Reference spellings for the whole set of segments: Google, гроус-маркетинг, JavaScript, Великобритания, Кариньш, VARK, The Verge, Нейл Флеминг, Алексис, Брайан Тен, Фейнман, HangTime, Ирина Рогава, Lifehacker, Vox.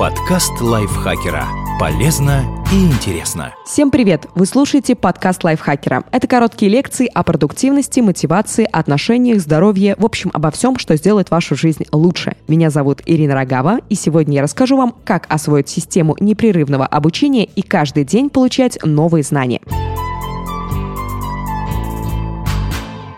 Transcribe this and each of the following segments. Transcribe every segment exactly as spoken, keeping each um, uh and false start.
Подкаст Лайфхакера. Полезно и интересно. Всем привет! Вы слушаете подкаст Лайфхакера. Это короткие лекции о продуктивности, мотивации, отношениях, здоровье, в общем, обо всем, что сделает вашу жизнь лучше. Меня зовут Ирина Рогава, и сегодня я расскажу вам, как освоить систему непрерывного обучения и каждый день получать новые знания.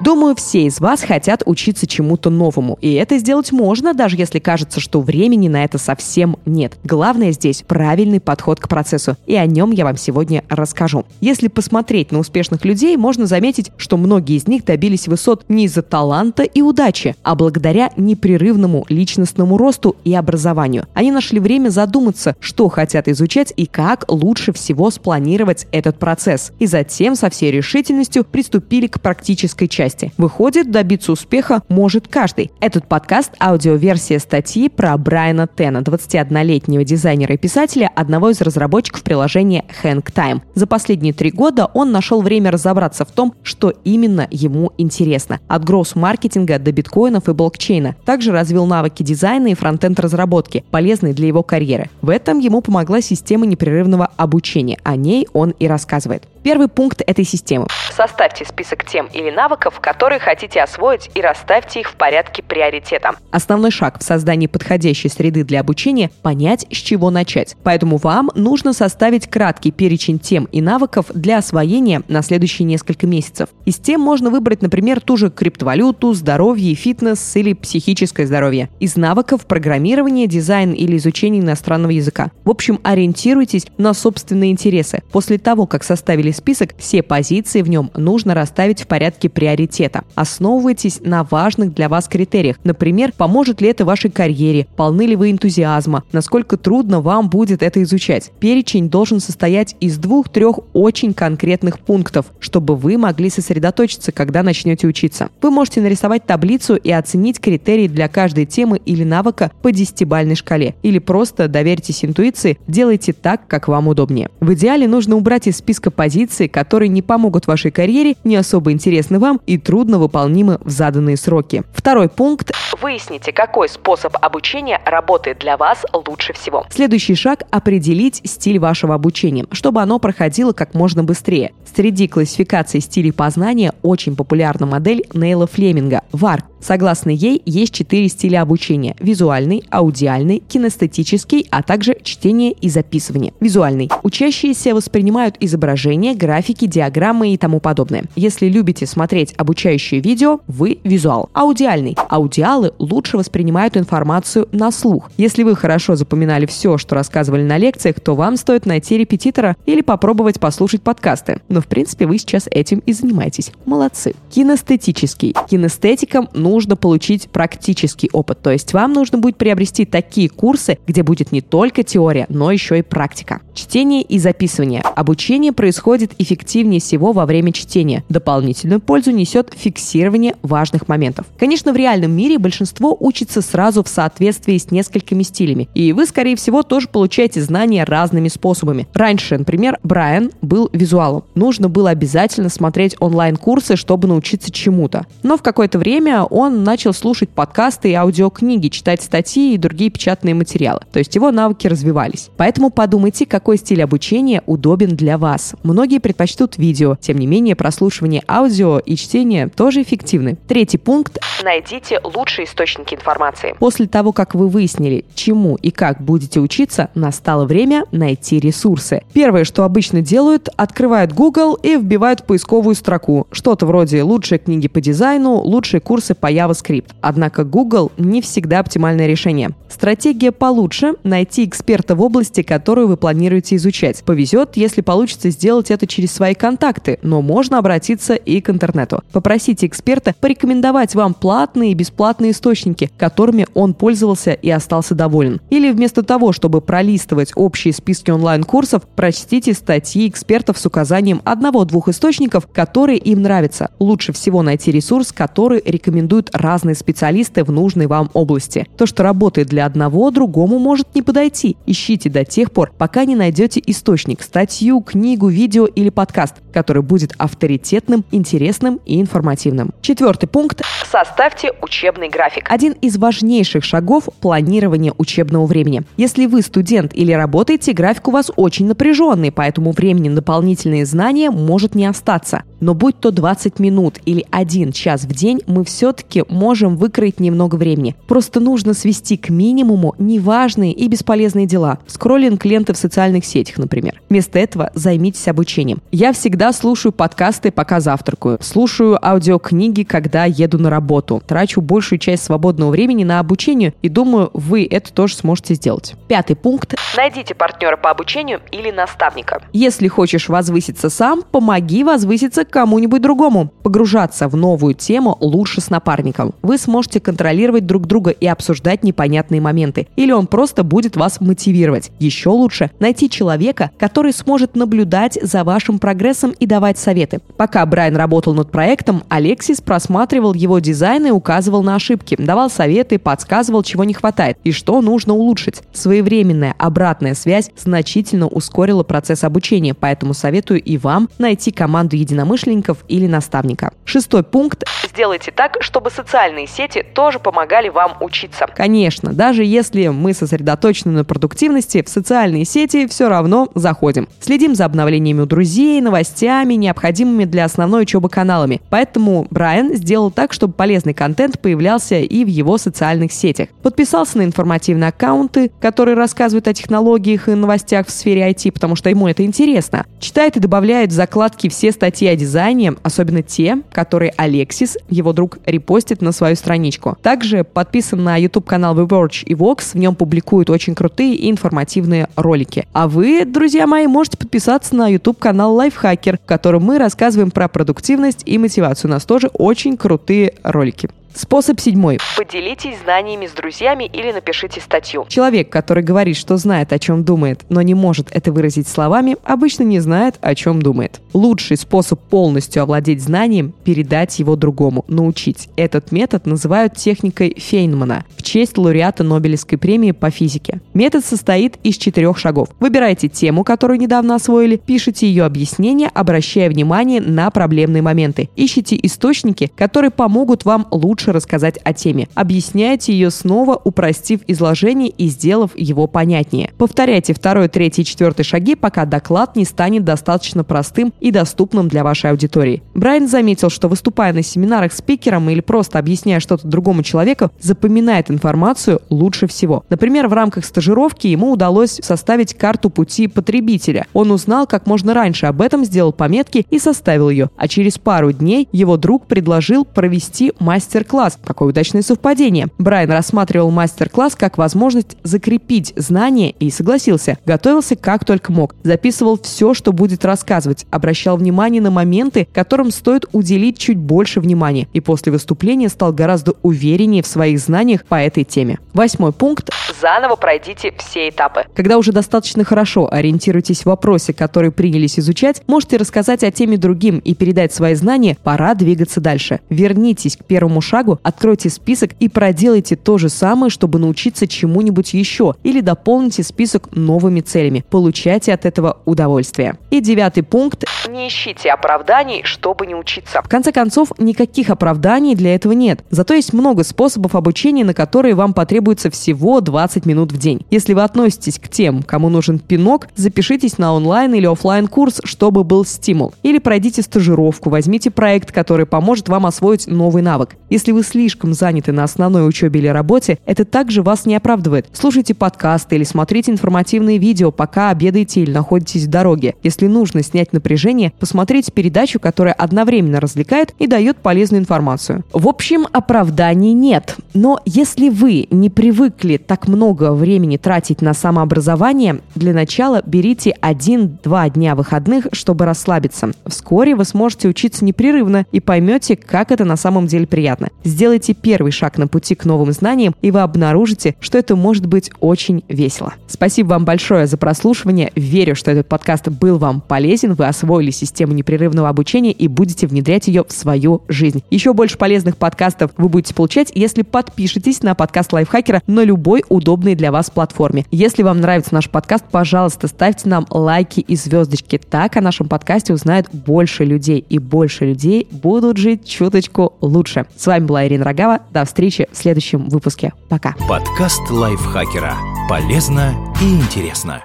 Думаю, все из вас хотят учиться чему-то новому, и это сделать можно, даже если кажется, что времени на это совсем нет. Главное здесь правильный подход к процессу, и о нем я вам сегодня расскажу. Если посмотреть на успешных людей, можно заметить, что многие из них добились высот не из-за таланта и удачи, а благодаря непрерывному личностному росту и образованию. Они нашли время задуматься, что хотят изучать и как лучше всего спланировать этот процесс, и затем со всей решительностью приступили к практической части. Выходит, добиться успеха может каждый. Этот подкаст – аудиоверсия статьи про Брайана Тена, двадцатиоднолетнего дизайнера и писателя, одного из разработчиков приложения HangTime. За последние три года он нашел время разобраться в том, что именно ему интересно. От гроус-маркетинга до биткоинов и блокчейна. Также развил навыки дизайна и фронтенд-разработки, полезные для его карьеры. В этом ему помогла система непрерывного обучения. О ней он и рассказывает. Первый пункт этой системы. Составьте список тем или навыков, которые хотите освоить, и расставьте их в порядке приоритета. Основной шаг в создании подходящей среды для обучения – понять, с чего начать. Поэтому вам нужно составить краткий перечень тем и навыков для освоения на следующие несколько месяцев. Из тем можно выбрать, например, ту же криптовалюту, здоровье, фитнес или психическое здоровье. Из навыков – программирование, дизайн или изучение иностранного языка. В общем, ориентируйтесь на собственные интересы. После того, как составили список, все позиции в нем нужно расставить в порядке приоритета. Основывайтесь на важных для вас критериях. Например, поможет ли это вашей карьере, полны ли вы энтузиазма, насколько трудно вам будет это изучать. Перечень должен состоять из двух-трех очень конкретных пунктов, чтобы вы могли сосредоточиться, когда начнете учиться. Вы можете нарисовать таблицу и оценить критерии для каждой темы или навыка по десятибалльной шкале. Или просто доверьтесь интуиции, делайте так, как вам удобнее. В идеале нужно убрать из списка позиций, которые не помогут вашей карьере, не особо интересны вам и трудно выполнимы в заданные сроки. Второй пункт. Выясните, какой способ обучения работает для вас лучше всего. Следующий шаг – определить стиль вашего обучения, чтобы оно проходило как можно быстрее. Среди классификаций стилей познания очень популярна модель Нейла Флеминга – варк. Согласно ей, есть четыре стиля обучения – визуальный, аудиальный, кинестетический, а также чтение и записывание. Визуальный. Учащиеся воспринимают изображения, графики, диаграммы и тому подобное. Если любите смотреть обучающие видео, вы визуал. Аудиальный. Аудиалы лучше воспринимают информацию на слух. Если вы хорошо запоминали все, что рассказывали на лекциях, то вам стоит найти репетитора или попробовать послушать подкасты. Но, в принципе, вы сейчас этим и занимаетесь. Молодцы. Кинестетический. Кинестетикам нужно нужно получить практический опыт. То есть вам нужно будет приобрести такие курсы, где будет не только теория, но еще и практика. Чтение и записывание. Обучение происходит эффективнее всего во время чтения. Дополнительную пользу несет фиксирование важных моментов. Конечно, в реальном мире большинство учится сразу в соответствии с несколькими стилями. И вы, скорее всего, тоже получаете знания разными способами. Раньше, например, Брайан был визуалом. Нужно было обязательно смотреть онлайн-курсы, чтобы научиться чему-то. Но в какое-то время он Он начал слушать подкасты и аудиокниги, читать статьи и другие печатные материалы. То есть его навыки развивались. Поэтому подумайте, какой стиль обучения удобен для вас. Многие предпочтут видео. Тем не менее, прослушивание аудио и чтение тоже эффективны. Третий пункт. Найдите лучшие источники информации. После того, как вы выяснили, чему и как будете учиться, настало время найти ресурсы. Первое, что обычно делают, открывают Google и вбивают в поисковую строку. Что-то вроде «лучшие книги по дизайну», «лучшие курсы по JavaScript». Однако Google не всегда оптимальное решение. Стратегия получше – найти эксперта в области, которую вы планируете изучать. Повезет, если получится сделать это через свои контакты, но можно обратиться и к интернету. Попросите эксперта порекомендовать вам платные и бесплатные источники, которыми он пользовался и остался доволен. Или вместо того, чтобы пролистывать общие списки онлайн-курсов, прочтите статьи экспертов с указанием одного-двух источников, которые им нравятся. Лучше всего найти ресурс, который рекомендует разные специалисты в нужной вам области. То, что работает для одного, другому может не подойти. Ищите до тех пор, пока не найдете источник, статью, книгу, видео или подкаст. который будет авторитетным, интересным и информативным. Четвертый пункт. Составьте учебный график. Один из важнейших шагов – планирование учебного времени. Если вы студент или работаете, график у вас очень напряженный, поэтому времени на дополнительные знания может не остаться. Но будь то двадцать минут или один час в день, мы все-таки можем выкроить немного времени. Просто нужно свести к минимуму неважные и бесполезные дела. Скроллинг ленты в социальных сетях, например. Вместо этого займитесь обучением. Я всегда слушаю подкасты, пока завтракаю. Слушаю аудиокниги, когда еду на работу. Трачу большую часть свободного времени на обучение и думаю, вы это тоже сможете сделать. Пятый пункт. Найдите партнера по обучению или наставника. Если хочешь возвыситься сам, помоги возвыситься кому-нибудь другому. Погружаться в новую тему лучше с напарником. Вы сможете контролировать друг друга и обсуждать непонятные моменты. Или он просто будет вас мотивировать. Еще лучше найти человека, который сможет наблюдать за вашим прогрессом и давать советы. Пока Брайан работал над проектом, Алексис просматривал его дизайн и указывал на ошибки, давал советы, подсказывал, чего не хватает и что нужно улучшить. Своевременная обратная связь значительно ускорила процесс обучения, поэтому советую и вам найти команду единомышленников или наставника. Шестой пункт. Сделайте так, чтобы социальные сети тоже помогали вам учиться. Конечно, даже если мы сосредоточены на продуктивности, в социальные сети все равно заходим. Следим за обновлениями у друзей, новостями, необходимыми для основной учебы каналами. Поэтому Брайан сделал так, чтобы полезный контент появлялся и в его социальных сетях. Подписался на информативные аккаунты, которые рассказывают о технологиях и новостях в сфере ай ти, потому что ему это интересно. Читает и добавляет в закладки все статьи о дизайне, особенно те, которые Алексис, его друг, репостит на свою страничку. Также подписан на YouTube-канал The Verge и Vox, в нем публикуют очень крутые и информативные ролики. А вы, друзья мои, можете подписаться на YouTube-канал Lifehacker, в котором мы рассказываем про продуктивность и мотивацию. У нас тоже очень крутые ролики. Способ седьмой. Поделитесь знаниями с друзьями или напишите статью. Человек, который говорит, что знает, о чем думает, но не может это выразить словами, обычно не знает, о чем думает. Лучший способ полностью овладеть знанием – передать его другому, научить. Этот метод называют техникой Фейнмана в честь лауреата Нобелевской премии по физике. Метод состоит из четырех шагов. Выбирайте тему, которую недавно освоили, пишите ее объяснение, обращая внимание на проблемные моменты. Ищите источники, которые помогут вам лучше рассказать о теме. Объясняйте ее снова, упростив изложение и сделав его понятнее. Повторяйте второй, третий и четвертый шаги, пока доклад не станет достаточно простым и доступным для вашей аудитории. Брайан заметил, что выступая на семинарах спикером или просто объясняя что-то другому человеку, запоминает информацию лучше всего. Например, в рамках стажировки ему удалось составить карту пути потребителя. Он узнал как можно раньше об этом, сделал пометки и составил ее. А через пару дней его друг предложил провести мастер-класс. Класс. Какое удачное совпадение. Брайан рассматривал мастер-класс как возможность закрепить знания и согласился. Готовился как только мог. Записывал все, что будет рассказывать. Обращал внимание на моменты, которым стоит уделить чуть больше внимания. И после выступления стал гораздо увереннее в своих знаниях по этой теме. Восьмой пункт. Заново пройдите все этапы. Когда уже достаточно хорошо ориентируетесь в вопросе, который принялись изучать, можете рассказать о теме другим и передать свои знания. Пора двигаться дальше. Вернитесь к первому шагу. Откройте список и проделайте то же самое, чтобы научиться чему-нибудь еще, или дополните список новыми целями. Получайте от этого удовольствие. И девятый пункт. Не ищите оправданий, чтобы не учиться. В конце концов, никаких оправданий для этого нет. Зато есть много способов обучения, на которые вам потребуется всего двадцать минут в день. Если вы относитесь к тем, кому нужен пинок, запишитесь на онлайн или офлайн курс, чтобы был стимул. Или пройдите стажировку, возьмите проект, который поможет вам освоить новый навык. Если вы слишком заняты на основной учебе или работе, это также вас не оправдывает. Слушайте подкасты или смотрите информативные видео, пока обедаете или находитесь в дороге. Если нужно снять напряжение, посмотрите передачу, которая одновременно развлекает и дает полезную информацию. В общем, оправданий нет. Но если вы не привыкли так много времени тратить на самообразование, для начала берите один-два дня выходных, чтобы расслабиться. Вскоре вы сможете учиться непрерывно и поймете, как это на самом деле приятно. сделайте первый шаг на пути к новым знаниям, и вы обнаружите, что это может быть очень весело. Спасибо вам большое за прослушивание. Верю, что этот подкаст был вам полезен, вы освоили систему непрерывного обучения и будете внедрять ее в свою жизнь. Еще больше полезных подкастов вы будете получать, если подпишетесь на подкаст Лайфхакера на любой удобной для вас платформе. Если вам нравится наш подкаст, пожалуйста, ставьте нам лайки и звездочки. Так о нашем подкасте узнают больше людей, и больше людей будут жить чуточку лучше. С вами была Ирина Рогава. До встречи в следующем выпуске. Пока. Подкаст Лайфхакера. Полезно и интересно.